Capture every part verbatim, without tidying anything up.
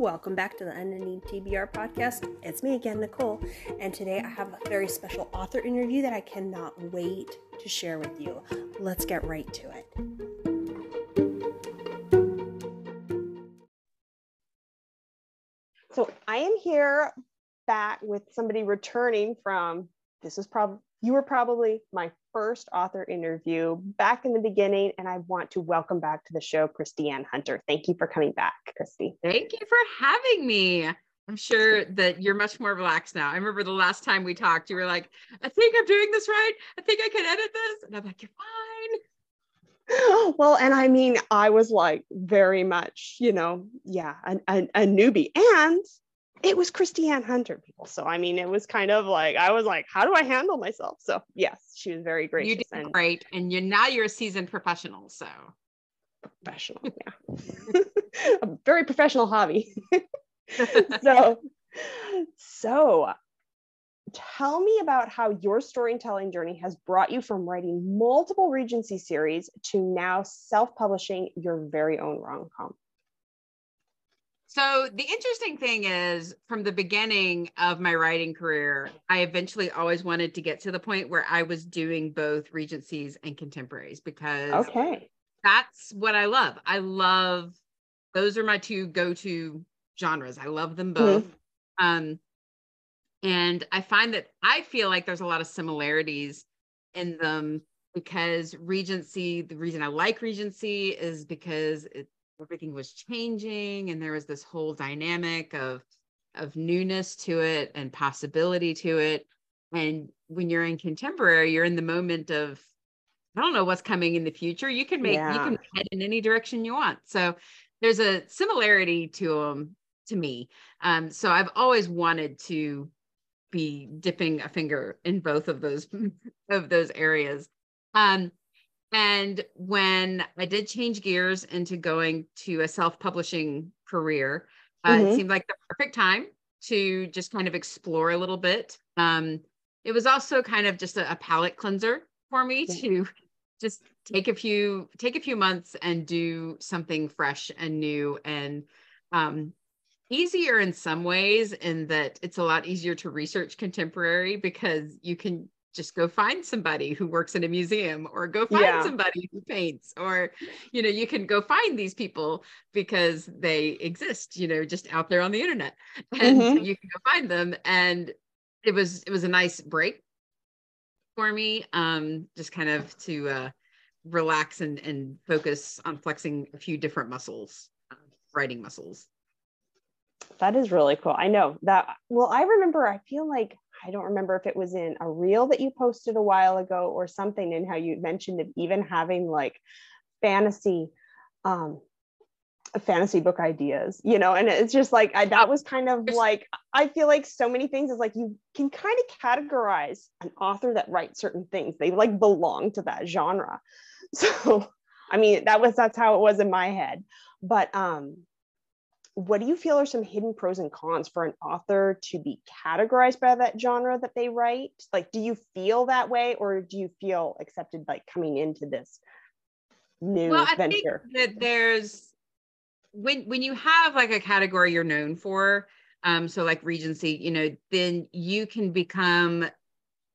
Welcome back to the Unending T B R Podcast. It's me again, Nicole, and today I have a very special author interview that I cannot wait to share with you. Let's get right to it. So I am here back with somebody returning from, this is probably, you were probably my first author interview back in the beginning, and I want to welcome back to the show, Kristi Ann Hunter. Thank you for coming back, Kristi. Thank you for having me. I'm sure that you're much more relaxed now. I remember the last time we talked, you were like, I think I'm doing this right. I think I can edit this. And I'm like, you're fine. Well, and I mean, I was like very much, you know, yeah, a, a, a newbie. And it was Kristi Ann Hunter, people. So, I mean, it was kind of like, I was like, how do I handle myself? So yes, she was very gracious. You did and great. And you now you're a seasoned professional. So professional. Yeah. A very professional hobby. so, so tell me about how your storytelling journey has brought you from writing multiple Regency series to now self-publishing your very own rom-com. So the interesting thing is, from the beginning of my writing career, I eventually always wanted to get to the point where I was doing both Regencies and contemporaries, because okay, that's what I love. I love, those are my two go-to genres. I love them both. Mm-hmm. Um, and I find that I feel like there's a lot of similarities in them, because Regency, the reason I like Regency is because it, everything was changing, and there was this whole dynamic of of newness to it and possibility to it. And when you're in contemporary, you're in the moment of, I don't know what's coming in the future. You can make, yeah. you can head in any direction you want. So there's a similarity to um to me. Um, so I've always wanted to be dipping a finger in both of those of those areas. Um, And when I did change gears into going to a self-publishing career, uh, mm-hmm. it seemed like the perfect time to just kind of explore a little bit. Um, it was also kind of just a, a palate cleanser for me yeah. to just take a few take a few months and do something fresh and new, and um, easier in some ways, in that it's a lot easier to research contemporary, because you can just go find somebody who works in a museum, or go find yeah. somebody who paints, or, you know, you can go find these people because they exist, you know, just out there on the internet, and mm-hmm. you can go find them. And it was, it was a nice break for me, um, just kind of to uh, relax and, and focus on flexing a few different muscles, uh, writing muscles. That is really cool. I know that. Well, I remember, I feel like, I don't remember if it was in a reel that you posted a while ago or something, and how you mentioned of even having like fantasy, um, fantasy book ideas, you know, and it's just like, I, that was kind of like, I feel like so many things is like, you can kind of categorize an author that writes certain things. They like belong to that genre. So, I mean, that was, that's how it was in my head. But, um, what do you feel are some hidden pros and cons for an author to be categorized by that genre that they write? Like, do you feel that way, or do you feel accepted, like coming into this new well, I venture? Think that there's, when, when you have like a category you're known for, um, so like Regency, you know, then you can become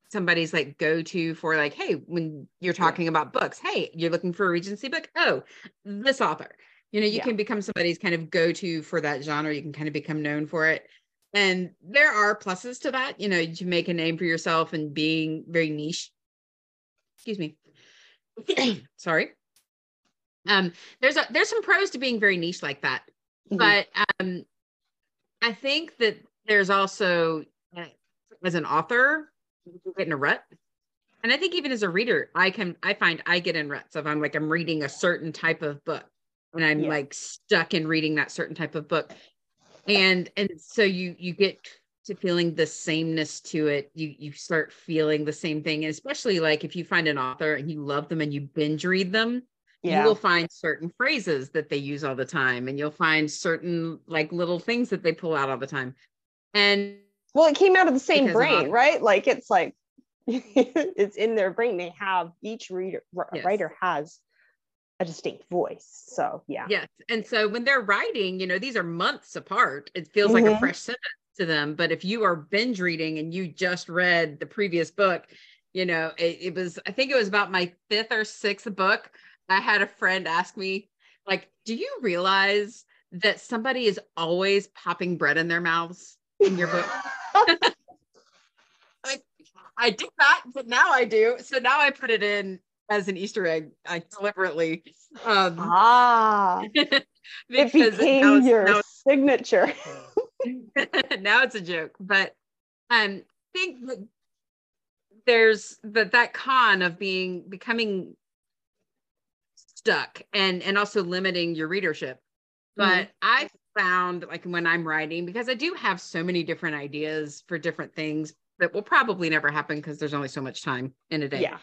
somebody's like go-to for like, hey, when you're talking about books, hey, you're looking for a Regency book. Oh, this author. You know, you yeah. can become somebody's kind of go-to for that genre. You can kind of become known for it. And there are pluses to that. You know, you make a name for yourself and being very niche. Excuse me. Sorry. Um, there's a, there's some pros to being very niche like that. Mm-hmm. But um, I think that there's also, uh, as an author, you get in a rut. And I think even as a reader, I can, I find I get in ruts. So if I'm like, I'm reading a certain type of book, and I'm yeah. like stuck in reading that certain type of book. And, and so you, you get to feeling the sameness to it. You, you start feeling the same thing. And especially like if you find an author and you love them and you binge read them, yeah. you will find certain phrases that they use all the time. And you'll find certain like little things that they pull out all the time. And well, it came out of the same brain, right? Like it's like, it's in their brain. They have, each reader, yes. writer has a distinct voice. So yeah. Yes. And so when they're writing, you know, these are months apart. It feels mm-hmm. like a fresh sentence to them. But if you are binge reading and you just read the previous book, you know, it, it was, I think it was about my fifth or sixth book. I had a friend ask me, like, do you realize that somebody is always popping bread in their mouths in your book? Like, I did not, but now I do. So now I put it in as an Easter egg, I deliberately. Um, ah, it became now your now signature. Now it's a joke, but um, I think that there's that that con of being becoming stuck and and also limiting your readership. But mm-hmm. I found, like, when I'm writing, because I do have so many different ideas for different things that will probably never happen because there's only so much time in a day. Yeah.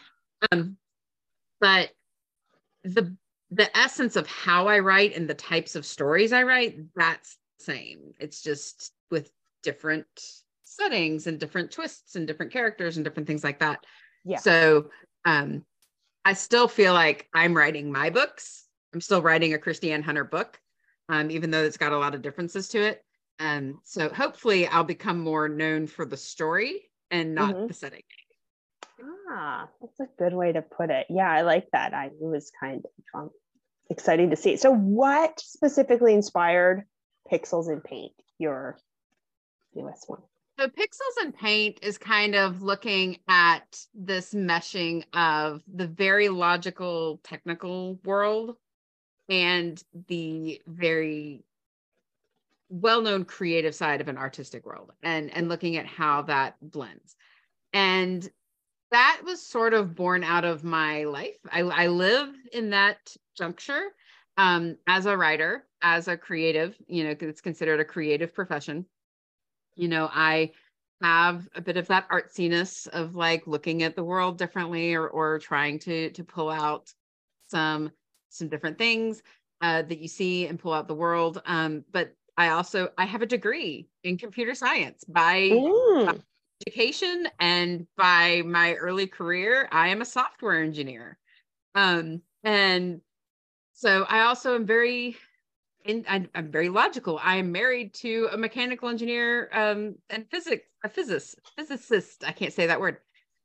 Um, But the the essence of how I write and the types of stories I write, that's the same. It's just with different settings and different twists and different characters and different things like that. Yeah. So um, I still feel like I'm writing my books. I'm still writing a Kristi Ann Hunter book, um, even though it's got a lot of differences to it. Um, so hopefully I'll become more known for the story and not mm-hmm. the setting. Ah, that's a good way to put it. Yeah, I like that. I it was kind of um, exciting to see. So what specifically inspired Pixels and Paint, your U S one? So Pixels and Paint is kind of looking at this meshing of the very logical technical world and the very well-known creative side of an artistic world, and, and looking at how that blends. And that was sort of born out of my life. I, I live in that juncture um, as a writer, as a creative, you know, it's considered a creative profession. You know, I have a bit of that artsiness of like looking at the world differently, or, or trying to, to pull out some, some different things uh, that you see and pull out the world. Um, but I also, I have a degree in computer science by, by education, and by my early career, I am a software engineer. Um, and so I also am very, in, I, I'm very logical. I am married to a mechanical engineer um, and physics, a physicist, physicist. I can't say that word.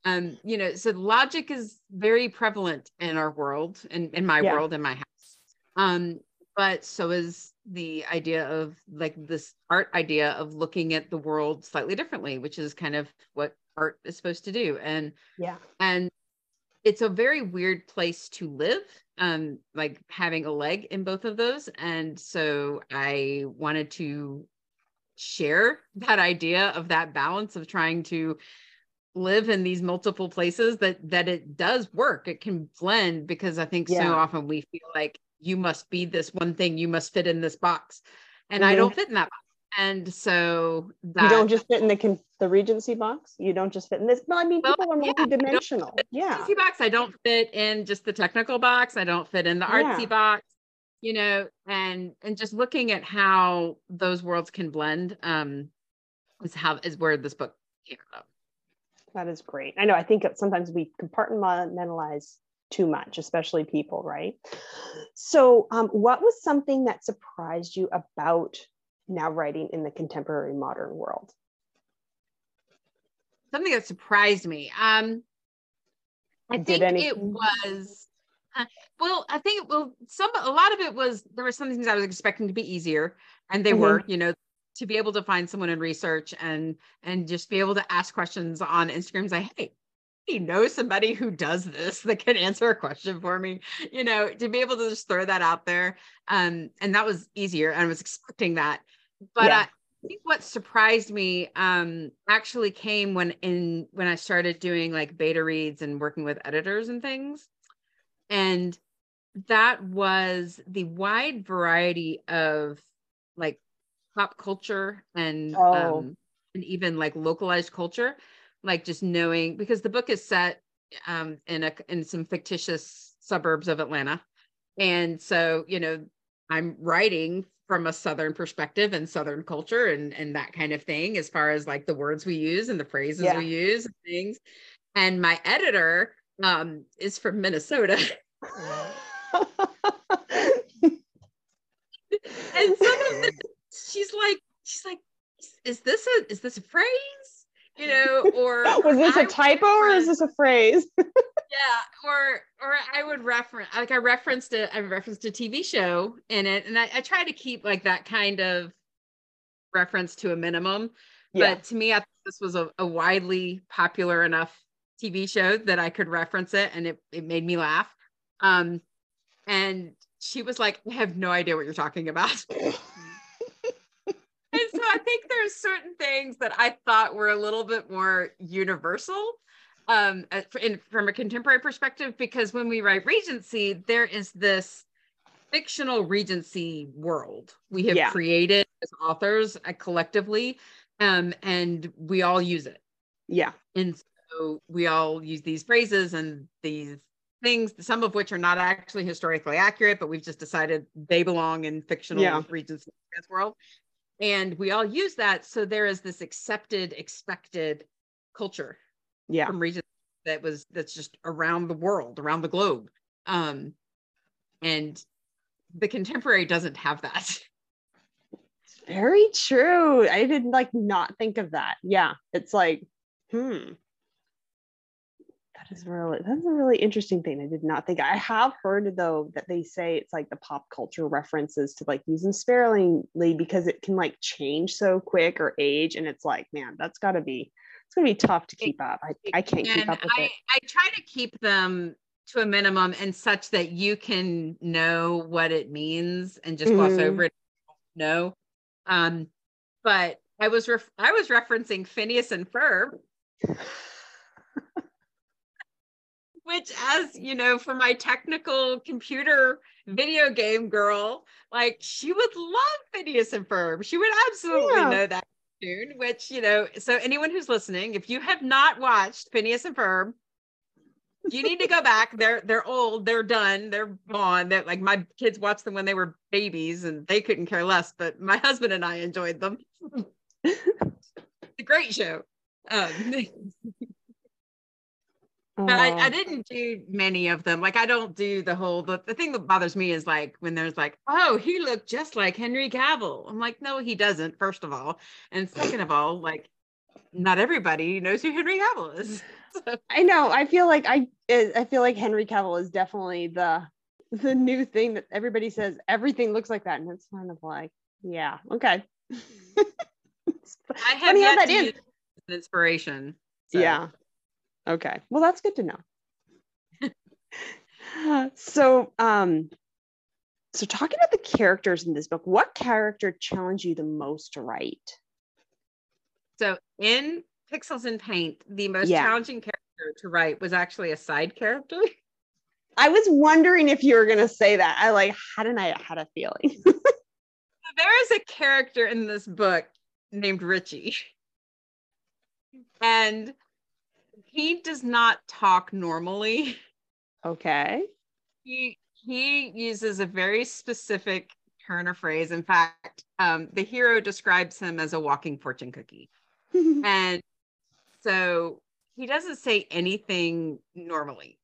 Um, you know, so logic is very prevalent in our world, in, in my yeah. world, in my house. Um, but so is the idea of like this art idea of looking at the world slightly differently, which is kind of what art is supposed to do. And yeah, and it's a very weird place to live, um, like having a leg in both of those. And so I wanted to share that idea of that balance of trying to live in these multiple places, that, that it does work. It can blend, because I think yeah. so often we feel like, you must be this one thing, you must fit in this box. And mm-hmm. I don't fit in that box. And so that, you don't just fit in the the Regency box. You don't just fit in this. No, I mean, well, people are multidimensional. Yeah. I don't fit in the Regency box. I don't fit in just the technical box. I don't fit in the artsy yeah. box, you know, and, and just looking at how those worlds can blend um, is how, is where this book came from. That is great. I know. I think sometimes we compartmentalize too much, especially people, right? So um, what was something that surprised you about now writing in the contemporary modern world? Something that surprised me. Um, I Did think anything? it was, uh, well, I think, well, some, a lot of it was, there were some things I was expecting to be easier, and they mm-hmm. were, you know, to be able to find someone in research and, and just be able to ask questions on Instagram, like, hey, you know, somebody who does this that can answer a question for me, you know, to be able to just throw that out there. Um, and that was easier. And I was expecting that. But yeah. I think what surprised me um, actually came when in when I started doing like beta reads and working with editors and things. And that was the wide variety of like pop culture and, oh. um, and even like localized culture. Like just knowing, because the book is set um, in a in some fictitious suburbs of Atlanta. And so, you know, I'm writing from a Southern perspective and Southern culture and, and that kind of thing, as far as like the words we use and the phrases yeah. we use and things. And my editor um, is from Minnesota. she's like, she's like, is this a, is this a phrase? You know, or was this a typo or is this a phrase? Yeah, or or I would reference, like I referenced it, I referenced a T V show in it, and I, I try to keep like that kind of reference to a minimum. Yeah. But to me, I think this was a, a widely popular enough T V show that I could reference it, and it it made me laugh. Um, and she was like, I have no idea what you're talking about. And so I think there's certain things that I thought were a little bit more universal um, in, from a contemporary perspective, because when we write Regency, there is this fictional Regency world we have yeah. created as authors uh, collectively, um, and we all use it. Yeah. And so we all use these phrases and these things, some of which are not actually historically accurate, but we've just decided they belong in fictional yeah. Regency world. And we all use that. So there is this accepted, expected culture yeah. from Regency that was, that's just around the world, around the globe. Um, and the contemporary doesn't have that. It's very true. I did like not think of that. Yeah. It's like, hmm. That is really, that's a really interesting thing. I did not think. I have heard though that they say it's like the pop culture references to like using sparingly because it can like change so quick or age, and it's like, man, that's got to be, it's gonna be tough to keep up. I, I can't and keep up with I, it. I try to keep them to a minimum and such that you can know what it means and just gloss mm-hmm. over it. No, um, but I was ref- I was referencing Phineas and Ferb. Which, as you know, for my technical computer video game girl, like she would love Phineas and Ferb. She would absolutely yeah. know that tune, which, you know, so anyone who's listening, if you have not watched Phineas and Ferb, you need to go back. They're they're old, they're done, they're gone. That like my kids watched them when they were babies and they couldn't care less, but my husband and I enjoyed them. It's a great show. Um, But I, I didn't do many of them. Like I don't do the whole, the, the thing that bothers me is like when there's like, oh, he looked just like Henry Cavill. I'm like, no, he doesn't, first of all. And second of all, like not everybody knows who Henry Cavill is. So. I know. I feel like I, I feel like Henry Cavill is definitely the, the new thing that everybody says everything looks like that. And it's kind of like, yeah, okay. I have yet to use an inspiration. So. Yeah. Okay. Well, that's good to know. so, um, so talking about the characters in this book, what character challenged you the most to write? So in Pixels and Paint, the most yeah. challenging character to write was actually a side character. I was wondering if you were going to say that. I like, how did I, had a feeling. There is a character in this book named Richie. And he does not talk normally. Okay. He he uses a very specific turn of phrase. In fact, um, the hero describes him as a walking fortune cookie. And so he doesn't say anything normally.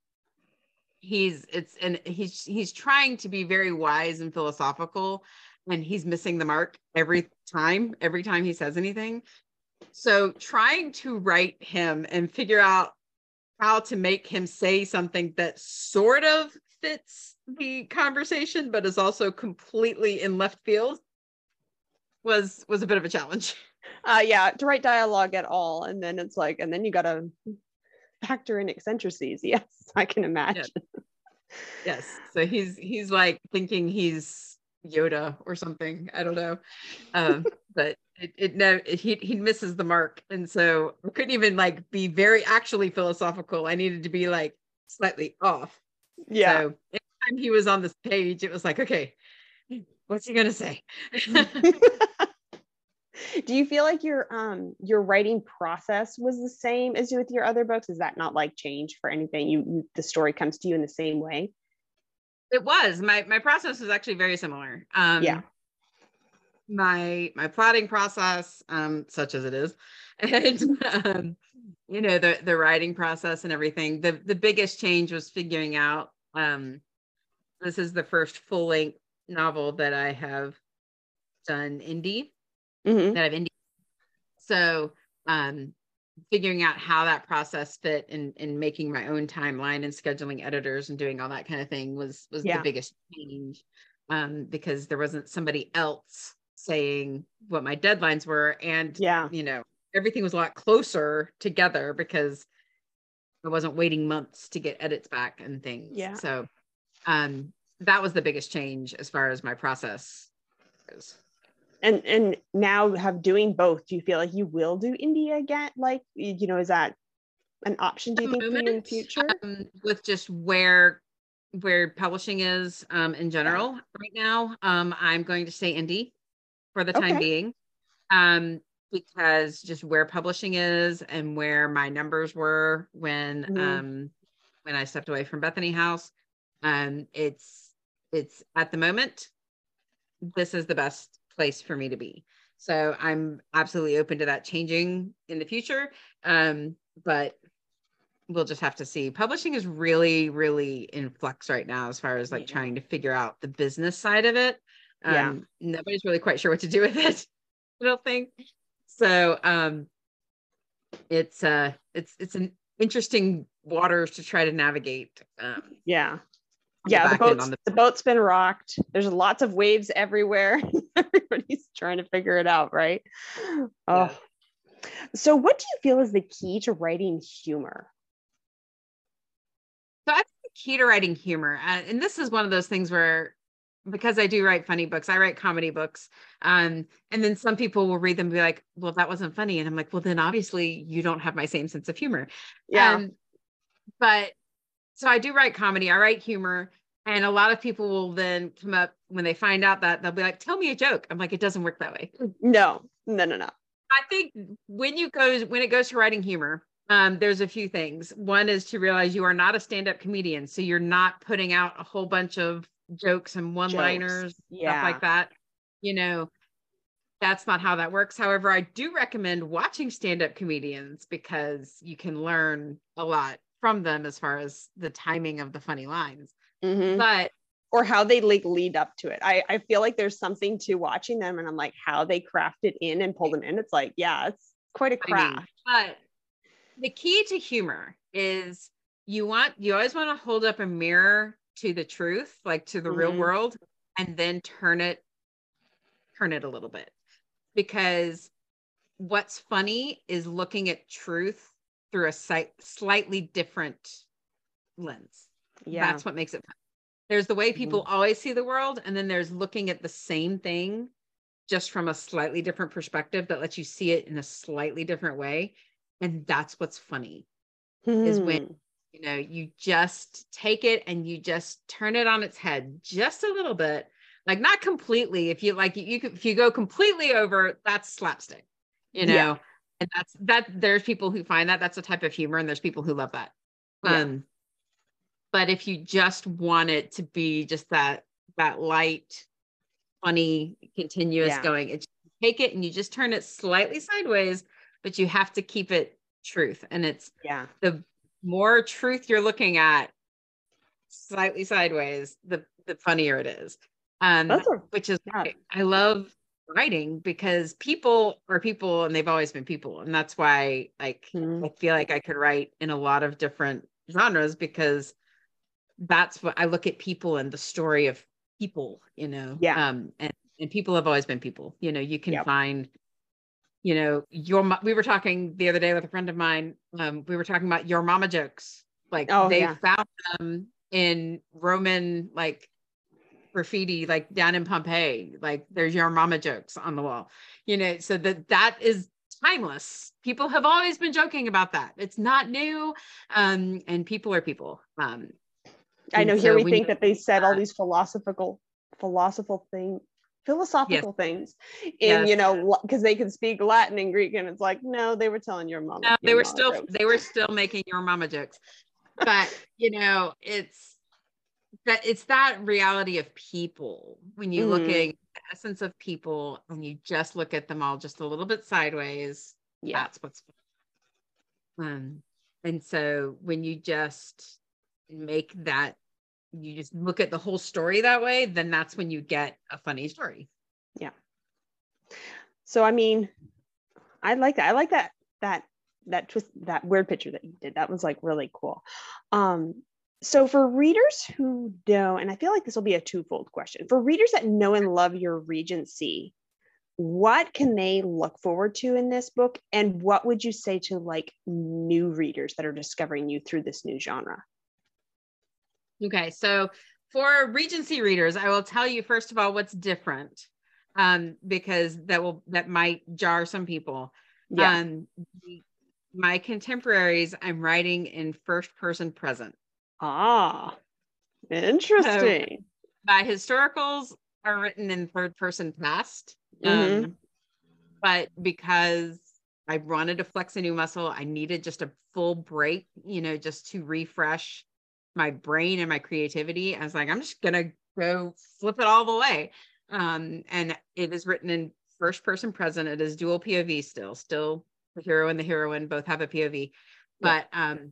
He's it's and he's he's trying to be very wise and philosophical, and he's missing the mark every time, every time he says anything. So trying to write him and figure out how to make him say something that sort of fits the conversation, but is also completely in left field was, was a bit of a challenge. Uh, yeah. To write dialogue at all. And then it's like, and then you got to factor in eccentricities. Yes. I can imagine. Yeah. Yes. So he's, he's like thinking he's Yoda or something. I don't know. Um, but It, it no it, he he misses the mark, and so I couldn't even like be very actually philosophical. I needed to be like slightly off. Yeah. So anytime he was on this page, it was like, okay, what's he gonna say? Do you feel like your um your writing process was the same as you with your other books? Is that not like change for anything? You, you the story comes to you in the same way. It was my my process was actually very similar. Um, yeah. my my plotting process, um such as it is, and um you know the the writing process and everything. The the biggest change was figuring out um this is the first full-length novel that I have done indie, mm-hmm. that I've indicated. So um, figuring out how that process fit and and making my own timeline and scheduling editors and doing all that kind of thing was, was yeah. the biggest change um, because there wasn't somebody else saying what my deadlines were. And, yeah. you know, everything was a lot closer together because I wasn't waiting months to get edits back and things. Yeah. So um, that was the biggest change as far as my process goes. And and now have doing both, do you feel like you will do indie again? Like, you know, is that an option, do you think, for you in the future? Um, with just where where publishing is um, in general yeah. right now, um, I'm going to stay indie for the time okay. being. Um, because just where publishing is and where my numbers were when mm-hmm. um, when I stepped away from Bethany House, um, it's it's at the moment, this is the best place for me to be. So I'm absolutely open to that changing in the future. Um, but we'll just have to see. Publishing is really, really in flux right now as far as like yeah. trying to figure out the business side of it. Um, yeah. Nobody's really quite sure what to do with it, I don't think. So um, it's, uh, it's, it's an interesting waters to try to navigate. Um, yeah. Yeah, the, the, boat's, the-, the boat's been rocked. There's lots of waves everywhere. Everybody's trying to figure it out, right? Yeah. Oh. So what do you feel is the key to writing humor? So I think the key to writing humor, uh, and this is one of those things where, because I do write funny books, I write comedy books. Um, and then some people will read them and be like, well, that wasn't funny. And I'm like, well, then obviously you don't have my same sense of humor. Yeah. Um, but So I do write comedy, I write humor, and a lot of people will then come up when they find out that they'll be like, tell me a joke. I'm like, it doesn't work that way. No, no, no, no. I think when you goes, when it goes to writing humor, um, there's a few things. One is to realize you are not a stand-up comedian. So you're not putting out a whole bunch of jokes and one-liners, jokes. Yeah. stuff like that. You know, that's not how that works. However, I do recommend watching stand-up comedians because you can learn a lot from them as far as the timing of the funny lines, mm-hmm. but or how they like lead up to it. I, I feel like there's something to watching them, and I'm like, how they craft it in and pull them in. It's like, yeah, it's quite a craft. I mean, but the key to humor is you want you always want to hold up a mirror to the truth, like to the mm-hmm. real world, and then turn it turn it a little bit, because what's funny is looking at truth through a si- slightly different lens. Yeah. That's what makes it fun. There's the way people mm-hmm. always see the world. And then there's looking at the same thing just from a slightly different perspective that lets you see it in a slightly different way. And that's what's funny mm-hmm. is when, you know, you just take it and you just turn it on its head just a little bit, like not completely. If you like, you, you if you go completely over, that's slapstick, you know? Yeah. And that's that there's people who find that that's a type of humor, and there's people who love that. Yeah. Um, but if you just want it to be just that, that light, funny, continuous yeah. going, it's take it and you just turn it slightly sideways, but you have to keep it truth. And it's yeah. the more truth you're looking at slightly sideways, the, the funnier it is. Um, are, which is, yeah. I love writing because people are people and they've always been people. And that's why like mm-hmm. I feel like I could write in a lot of different genres, because that's what I look at people and the story of people, you know. Yeah. Um and, and people have always been people. You know, you can yep. find, you know, your we were talking the other day with a friend of mine. Um we were talking about your mama jokes. Like oh, they yeah. found them in Roman like graffiti, like down in Pompeii, like there's your mama jokes on the wall, you know, so that that is timeless. People have always been joking about that. It's not new. Um, and people are people. Um, I know here so we think that they said all these philosophical, philosophical thing, philosophical yes. things in, yes. you know, because they could speak Latin and Greek, and it's like, no, they were telling your mama. No, they were still, jokes. they were still making your mama jokes, but you know, it's, that it's that reality of people when you mm. look at the essence of people and you just look at them all just a little bit sideways. Yeah. That's what's fun. Um, and so when you just make that, you just look at the whole story that way, then that's when you get a funny story. Yeah. So, I mean, I like that. I like that, that, that twist, that word picture that you did. That was like really cool. Um, so for readers who know, and I feel like this will be a twofold question for readers that know and love your Regency, what can they look forward to in this book? And what would you say to like new readers that are discovering you through this new genre? Okay. So for Regency readers, I will tell you, first of all, what's different, um, because that will, that might jar some people. Yeah. Um, my contemporaries, I'm writing in first person present. Ah, interesting. So my historicals are written in third person past. Mm-hmm. Um, but because I wanted to flex a new muscle, I needed just a full break, you know, just to refresh my brain and my creativity. I was like, I'm just going to go flip it all the way. Um, and it is written in first person present. It is dual P O V still, still the hero and the heroine both have a P O V, but, um,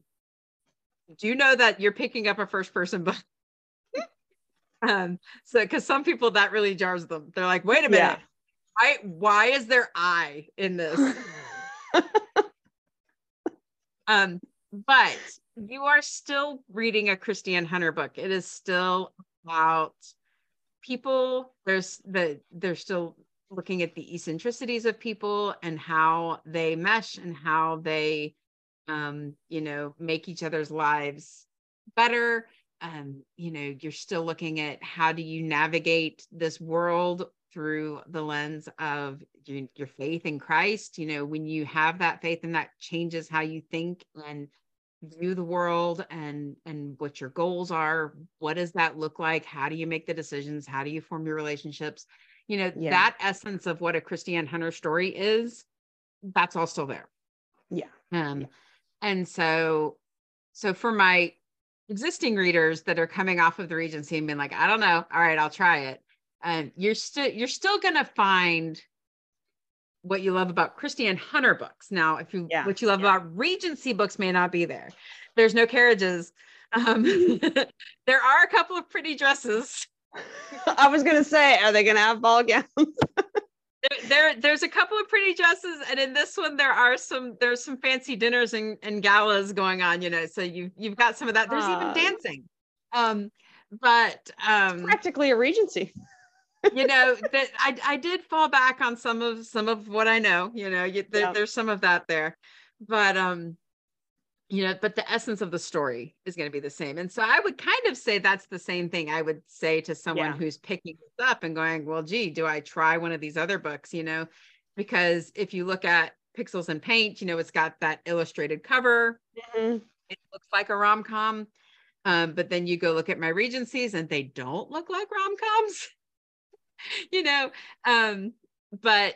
do you know that you're picking up a first person book? um, so, because some people that really jars them. They're like, wait a minute. Yeah. I, why is there I in this? um, but you are still reading a Kristi Ann Hunter book. It is still about people. There's the, they're still looking at the eccentricities of people and how they mesh and how they, um, you know, make each other's lives better. Um, you know, you're still looking at how do you navigate this world through the lens of your, your faith in Christ. You know, when you have that faith and that changes how you think and view the world and, and what your goals are, what does that look like? How do you make the decisions? How do you form your relationships? You know, yeah. that essence of what a Kristi Ann Hunter story is, that's all still there. Yeah. Um, yeah. And so, so for my existing readers that are coming off of the Regency and being like, I don't know. All right, I'll try it. Um, you're still, you're still going to find what you love about Kristi Ann Hunter books. Now, if you, yeah, what you love yeah. about Regency books may not be there. There's no carriages. Um, there are a couple of pretty dresses. I was going to say, are they going to have ball gowns? there, there, there's a couple of pretty dresses. And in this one, there are some, there's some fancy dinners and, and galas going on, you know, so you, you've got some of that. There's uh, even dancing. Um, but, um, it's practically a Regency. You know, that I I did fall back on some of some of what I know, you know, you, there, yeah. there's some of that there, but, um, you know, but the essence of the story is going to be the same. And so I would kind of say that's the same thing I would say to someone yeah. who's picking this up and going, well, gee, do I try one of these other books, you know, because if you look at Pixels and Paint, you know, it's got that illustrated cover. Mm-hmm. It looks like a rom-com. Um, but then you go look at my Regencies and they don't look like rom-coms. You know, um, but,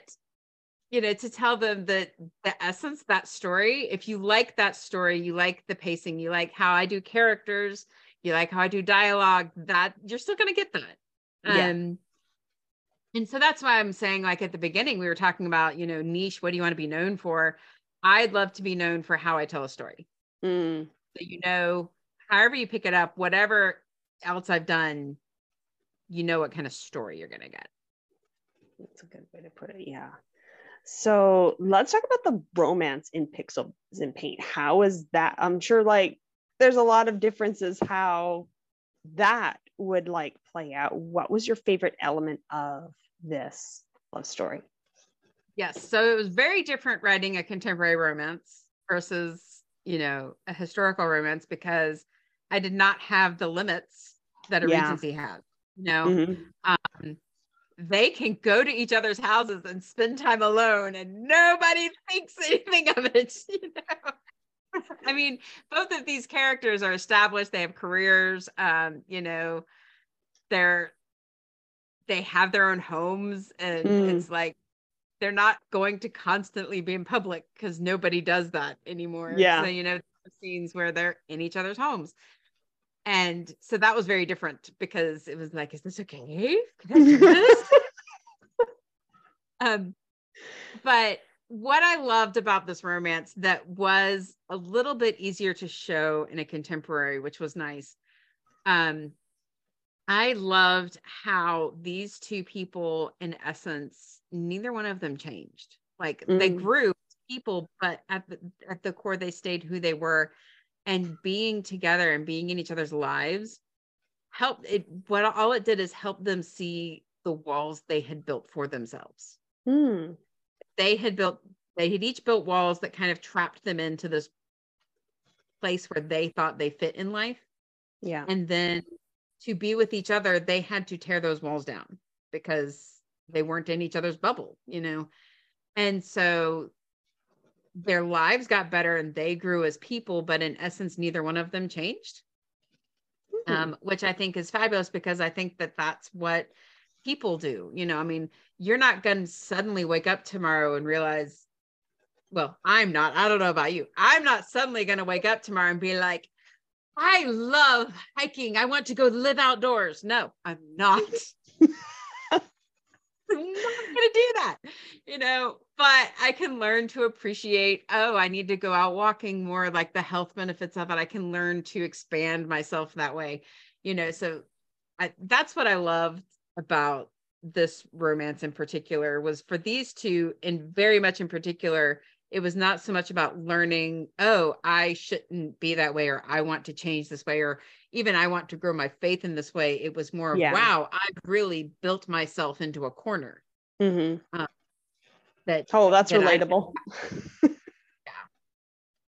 you know, to tell them that the essence, that story, if you like that story, you like the pacing, you like how I do characters, you like how I do dialogue, that you're still going to get that. Yeah. Um, and so that's why I'm saying, like at the beginning, we were talking about, you know, niche, what do you want to be known for? I'd love to be known for how I tell a story. Mm. So, you know, however you pick it up, whatever else I've done, you know what kind of story you're going to get. That's a good way to put it. Yeah. So let's talk about the romance in Pixels and Paint. How is that? I'm sure like there's a lot of differences how that would like play out. What was your favorite element of this love story? Yes. So it was very different writing a contemporary romance versus, you know, a historical romance because I did not have the limits that a yeah. Regency has. No, mm-hmm. um, they can go to each other's houses and spend time alone and nobody thinks anything of it. You know, I mean, both of these characters are established. They have careers, um, you know, they're, they have their own homes and mm. it's like, they're not going to constantly be in public because nobody does that anymore. Yeah. So, you know, scenes where they're in each other's homes. And so that was very different because it was like, is this okay? Can I do this? um, but what I loved about this romance that was a little bit easier to show in a contemporary, which was nice, um, I loved how these two people, in essence, neither one of them changed. Like mm. they grew people, but at the, at the core, they stayed who they were, and being together and being in each other's lives helped it. What all it did is help them see the walls they had built for themselves. Mm. They had built, they had each built walls that kind of trapped them into this place where they thought they fit in life. Yeah. And then to be with each other, they had to tear those walls down because they weren't in each other's bubble, you know? And so their lives got better and they grew as people, but in essence, neither one of them changed, mm-hmm. um, which I think is fabulous, because I think that that's what people do. You know, I mean, you're not going to suddenly wake up tomorrow and realize, well, I'm not, I don't know about you. I'm not suddenly going to wake up tomorrow and be like, I love hiking. I want to go live outdoors. No, I'm not. I'm not going to do that, you know, but I can learn to appreciate, oh, I need to go out walking more, like the health benefits of it. I can learn to expand myself that way, you know? So I, that's what I loved about this romance in particular, was for these two, and very much in particular, it was not so much about learning, oh, I shouldn't be that way, or I want to change this way, or even I want to grow my faith in this way. It was more, yeah. wow, I've really built myself into a corner. Mm-hmm. Um, that oh, that's that relatable. yeah.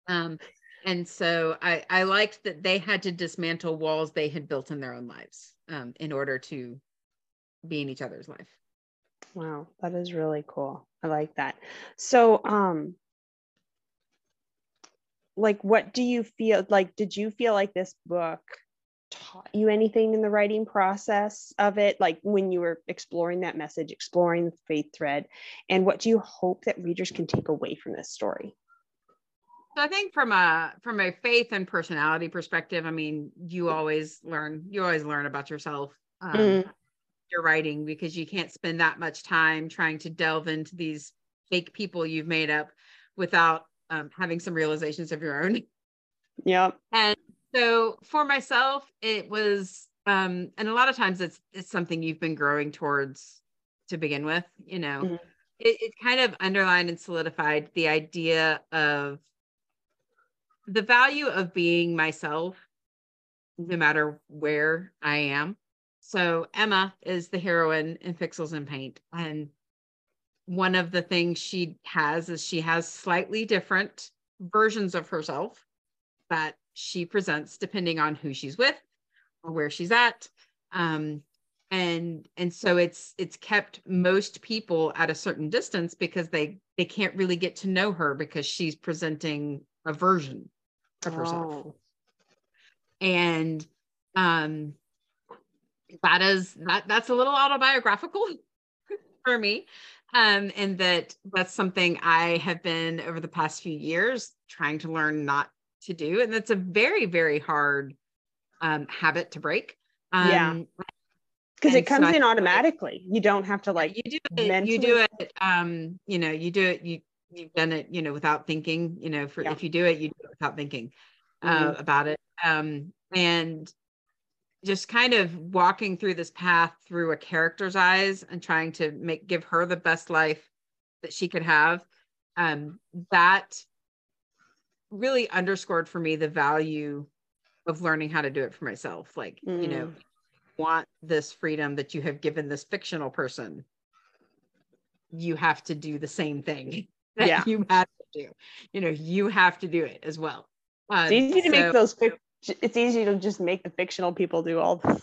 Um, and so I, I liked that they had to dismantle walls they had built in their own lives um, in order to be in each other's life. Wow, that is really cool. I like that. So, um, like, what do you feel like, did you feel like this book taught you anything in the writing process of it? Like when you were exploring that message, exploring the faith thread, and what do you hope that readers can take away from this story? So I think from a, from a faith and personality perspective, I mean, you always learn, you always learn about yourself. Um, mm-hmm. Your writing, because you can't spend that much time trying to delve into these fake people you've made up without um, having some realizations of your own. Yeah. And so for myself, it was, um, and a lot of times it's, it's something you've been growing towards to begin with, you know, mm-hmm. it, it kind of underlined and solidified the idea of the value of being myself, no matter where I am. So Emma is the heroine in Pixels and Paint. And one of the things she has is she has slightly different versions of herself that she presents depending on who she's with or where she's at. Um, and, and so it's, it's kept most people at a certain distance because they, they can't really get to know her because she's presenting a version of herself. Oh. And, um, that is, that that's a little autobiographical for me. Um, and that that's something I have been over the past few years trying to learn not to do. And that's a very, very hard um, habit to break. Um, yeah. Cause it comes so in I, automatically. You don't have to like, you do it, mentally. you do it, um, you know, you do it, you, you've done it, you know, without thinking, you know, for, yeah. if you do it, you do it without thinking uh, mm-hmm. about it. Um, and, just kind of walking through this path through a character's eyes and trying to make, give her the best life that she could have. Um, that really underscored for me the value of learning how to do it for myself. Like, mm. you know, want this freedom that you have given this fictional person, you have to do the same thing that yeah. you had to do, you know, you have to do it as well. Um, it's easy to so, make those fic- It's easy to just make the fictional people do all the,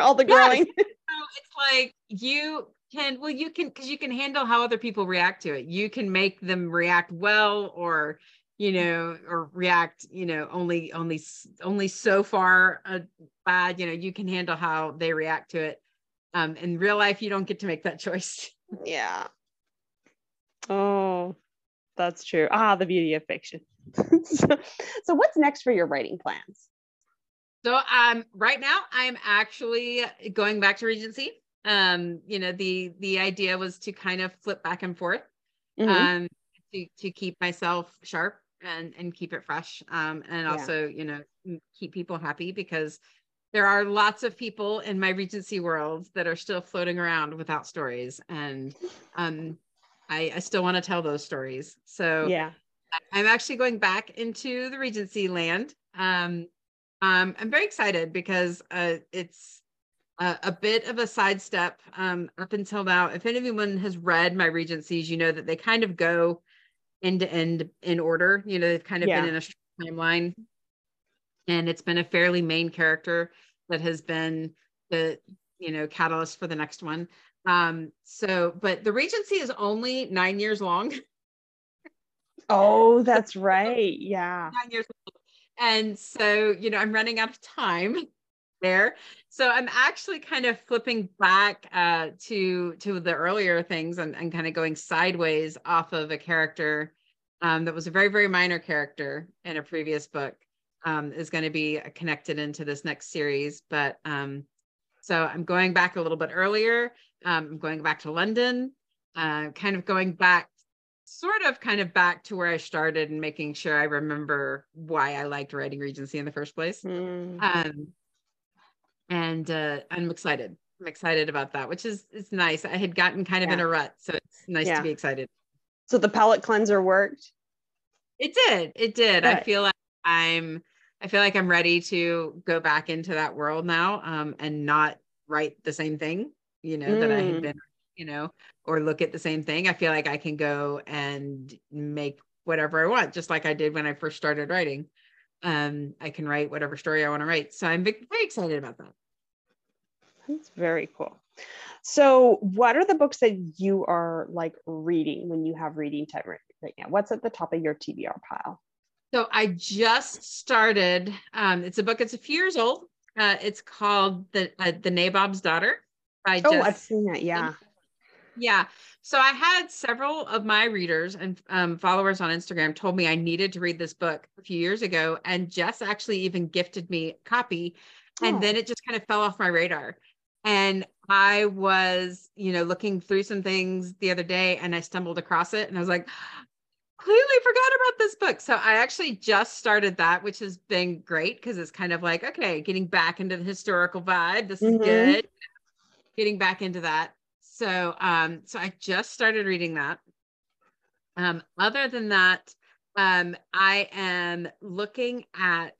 all the growing. Yes. So it's like you can, well, you can, because you can handle how other people react to it. You can make them react well, or, you know, or react, you know, only, only, only so far uh, bad, you know, you can handle how they react to it. Um, in real life, you don't get to make that choice. Yeah. Oh, that's true. Ah, the beauty of fiction. so, so what's next for your writing plans? So um, right now I'm actually going back to Regency. Um, you know, the, the idea was to kind of flip back and forth mm-hmm. um, to, to keep myself sharp and, and keep it fresh. Um, and also, yeah. you know, keep people happy because there are lots of people in my Regency world that are still floating around without stories. And um, I, I still want to tell those stories. So yeah, I'm actually going back into the Regency land. Um, um, I'm very excited because uh, it's a, a bit of a sidestep um, up until now. If anyone has read my Regencies, you know that they kind of go end to end in order. You know, they've kind of yeah. been in a timeline. And it's been a fairly main character that has been the, you know, catalyst for the next one. Um, so, but the Regency is only nine years long. Oh, that's right. Yeah. Nine years long. And so, you know, I'm running out of time there. So I'm actually kind of flipping back uh, to, to the earlier things and, and kind of going sideways off of a character um, that was a very, very minor character in a previous book. Um, is going to be connected into this next series. But um, so I'm going back a little bit earlier. Um, I'm going back to London, uh, kind of going back, sort of kind of back to where I started and making sure I remember why I liked writing Regency in the first place. Mm. Um, and uh, I'm excited. I'm excited about that, which is it's nice. I had gotten kind of yeah. in a rut, so it's nice yeah. to be excited. So the palette cleanser worked? It did. It did. Right. I feel like I'm... I feel like I'm ready to go back into that world now um, and not write the same thing, you know, mm. that I had been, you know, or look at the same thing. I feel like I can go and make whatever I want, just like I did when I first started writing. Um, I can write whatever story I want to write. So I'm very excited about that. That's very cool. So what are the books that you are like reading when you have reading time right, right now? What's at the top of your T B R pile? So I just started, um, it's a book, it's a few years old. Uh, it's called The uh, The Nabob's Daughter. By oh, Jess. I've seen that, yeah. Yeah, so I had several of my readers and um, followers on Instagram told me I needed to read this book a few years ago, and Jess actually even gifted me a copy, and oh. then it just kind of fell off my radar. And I was, you know, looking through some things the other day, and I stumbled across it, and I was like, completely forgot about this book. So I actually just started that, which has been great because it's kind of like, okay, getting back into the historical vibe. This mm-hmm. is good. Getting back into that. So, um, so I just started reading that. Um, other than that, um, I am looking at,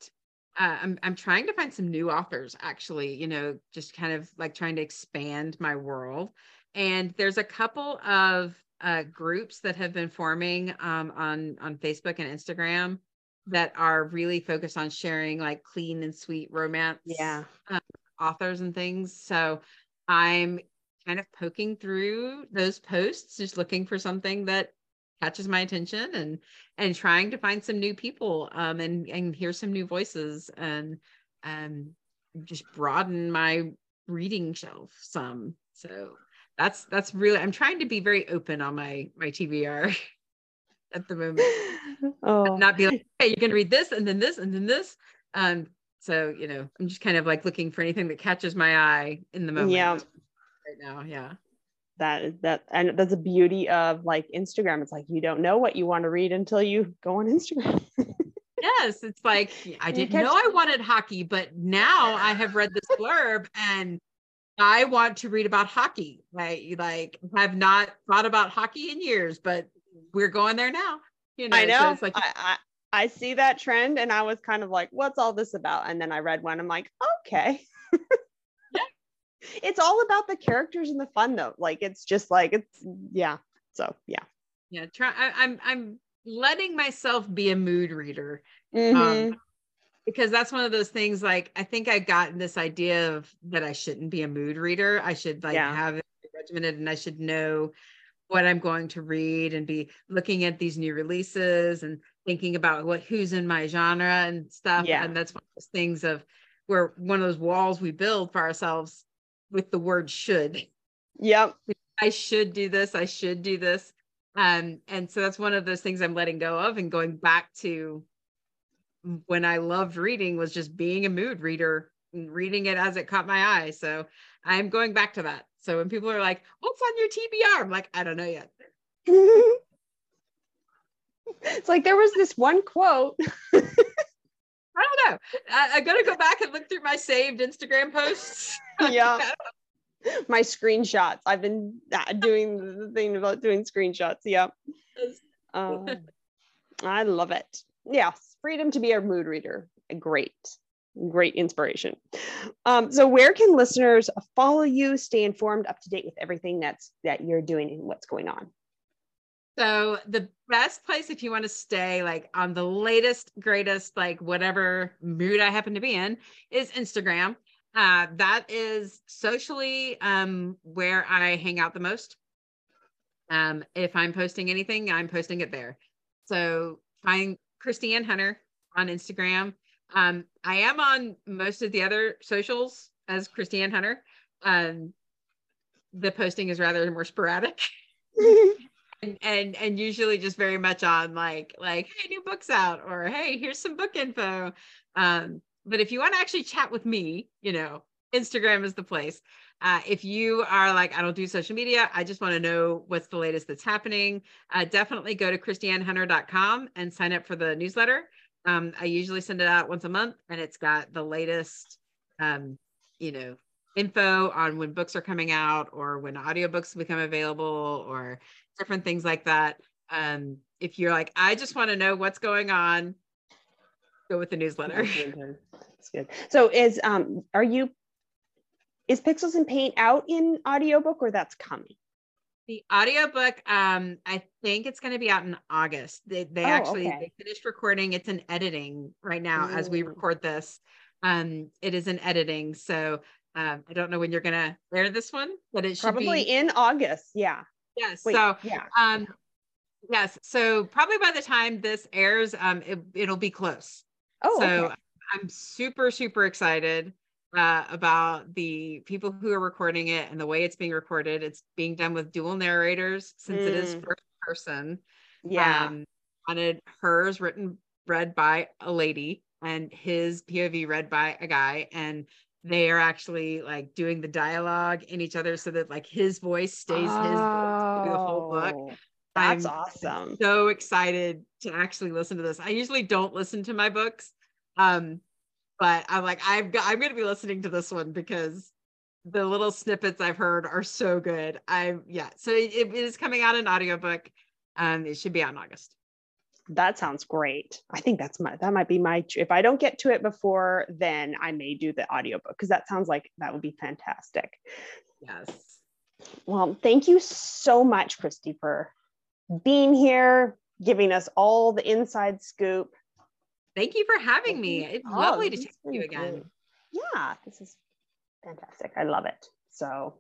uh, I'm, I'm trying to find some new authors actually, you know, just kind of like trying to expand my world. And there's a couple of Uh, groups that have been forming um, on, on Facebook and Instagram that are really focused on sharing like clean and sweet romance yeah. um, authors and things. So I'm kind of poking through those posts, just looking for something that catches my attention and, and trying to find some new people um, and, and hear some new voices and um, just broaden my reading shelf some. So That's, that's really, I'm trying to be very open on my, my T B R at the moment. Oh. Not be like, hey, you're going to read this and then this and then this. Um, so, you know, I'm just kind of like looking for anything that catches my eye in the moment yeah. right now. Yeah. That is that. And that's the beauty of like Instagram. It's like, you don't know what you want to read until you go on Instagram. Yes. It's like, I didn't catch- know I wanted hockey, but now I have read this blurb and I want to read about hockey. I like have not thought about hockey in years, but we're going there now. You know, I know. So it's like, I, I, I see that trend, and I was kind of like, "What's all this about?" And then I read one. I'm like, "Okay." Yeah. It's all about the characters and the fun, though. Like, it's just like it's yeah. So yeah, yeah. Try. I, I'm I'm letting myself be a mood reader. Mm-hmm. Um, Because that's one of those things, like, I think I got this idea of that I shouldn't be a mood reader. I should like yeah. have it regimented and I should know what I'm going to read and be looking at these new releases and thinking about what, who's in my genre and stuff. Yeah. And that's one of those things of where one of those walls we build for ourselves with the word should. Yep. I should do this. I should do this. Um, and so that's one of those things I'm letting go of and going back to when I loved reading was just being a mood reader and reading it as it caught my eye. So I'm going back to that. So when people are like, what's on your T B R? I'm like, I don't know yet. It's like, there was this one quote. I don't know. I, I'm going to go back and look through my saved Instagram posts. Yeah. My screenshots. I've been doing the thing about doing screenshots. Yeah. Um, I love it. Yes. Freedom to be a mood reader. Great. Great inspiration. Um, so where can listeners follow you, stay informed, up to date with everything that's that you're doing and what's going on? So the best place if you want to stay like on the latest, greatest, like whatever mood I happen to be in is Instagram. Uh, that is socially um, where I hang out the most. Um, if I'm posting anything, I'm posting it there. So find Kristi Ann Hunter on Instagram. Um, I am on most of the other socials as Kristi Ann Hunter. Um, the posting is rather more sporadic. And, and and usually just very much on like like hey, new book's out, or hey, here's some book info. Um, but if you want to actually chat with me, you know, Instagram is the place. Uh, if you are like, I don't do social media, I just want to know what's the latest that's happening. Uh, definitely go to kristi ann hunter dot com and sign up for the newsletter. Um, I usually send it out once a month, and it's got the latest, um, you know, info on when books are coming out or when audiobooks become available or different things like that. Um, if you're like, I just want to know what's going on, go with the newsletter. That's good. So is, um, are you, is Pixels and Paint out in audiobook, or that's coming? The audiobook, um, I think it's going to be out in August. They, they oh, actually okay. they finished recording. It's in editing right now mm. as we record this. Um, it is in editing. So Um, I don't know when you're going to air this one, but it should probably be in August. Yeah. Yes. Wait, so, yeah. Um, yes. So probably by the time this airs, um, it, it'll be close. Oh, so okay. I'm super, super excited uh, about the people who are recording it and the way it's being recorded. It's being done with dual narrators since mm. it is first person. Yeah. Um, wanted hers written, read by a lady, and his P O V read by a guy. And they are actually like doing the dialogue in each other so that like his voice stays oh, his voice through the whole book. That's I'm awesome. So excited to actually listen to this. I usually don't listen to my books. Um, but I'm like, I've got, I'm going to be listening to this one because the little snippets I've heard are so good. I, yeah. So it, it is coming out in audiobook. Um, it should be out in August. That sounds great. I think that's my, that might be my, if I don't get to it before then, I may do the audiobook, because that sounds like that would be fantastic. Yes. Well, thank you so much, Kristi, for being here, giving us all the inside scoop. Thank you for having thank me. You. It's oh, lovely to chat with you again. Great. Yeah, this is fantastic. I love it. So,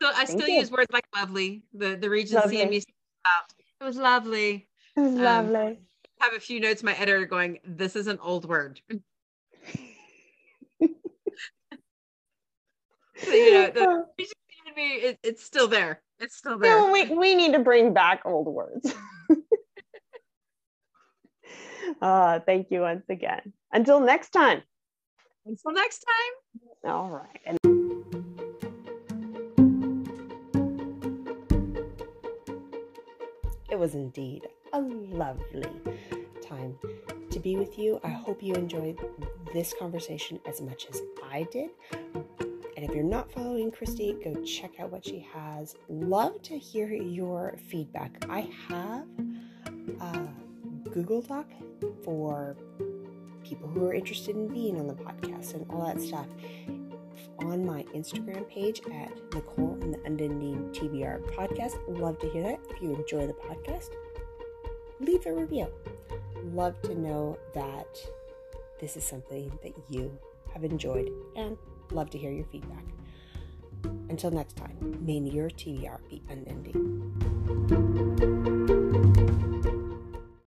so I still you. use words like lovely. The, the Regency and me. It was lovely. Lovely. Um, I have a few notes, my editor going, this is an old word. So, you know, the, it, it's still there. It's still there. No, we, we need to bring back old words. uh, thank you once again. Until next time. Until next time. All right. And it was indeed a lovely time to be with you. I hope you enjoyed this conversation as much as I did. And if you're not following Kristi, go check out what she has. Love to hear your feedback. I have a Google Doc for people who are interested in being on the podcast and all that stuff on my Instagram page at Nicole and the Unending T B R Podcast. Love to hear that. If you enjoy the podcast, leave a review. Love to know that this is something that you have enjoyed, and love to hear your feedback. Until next time, may your T B R be unending.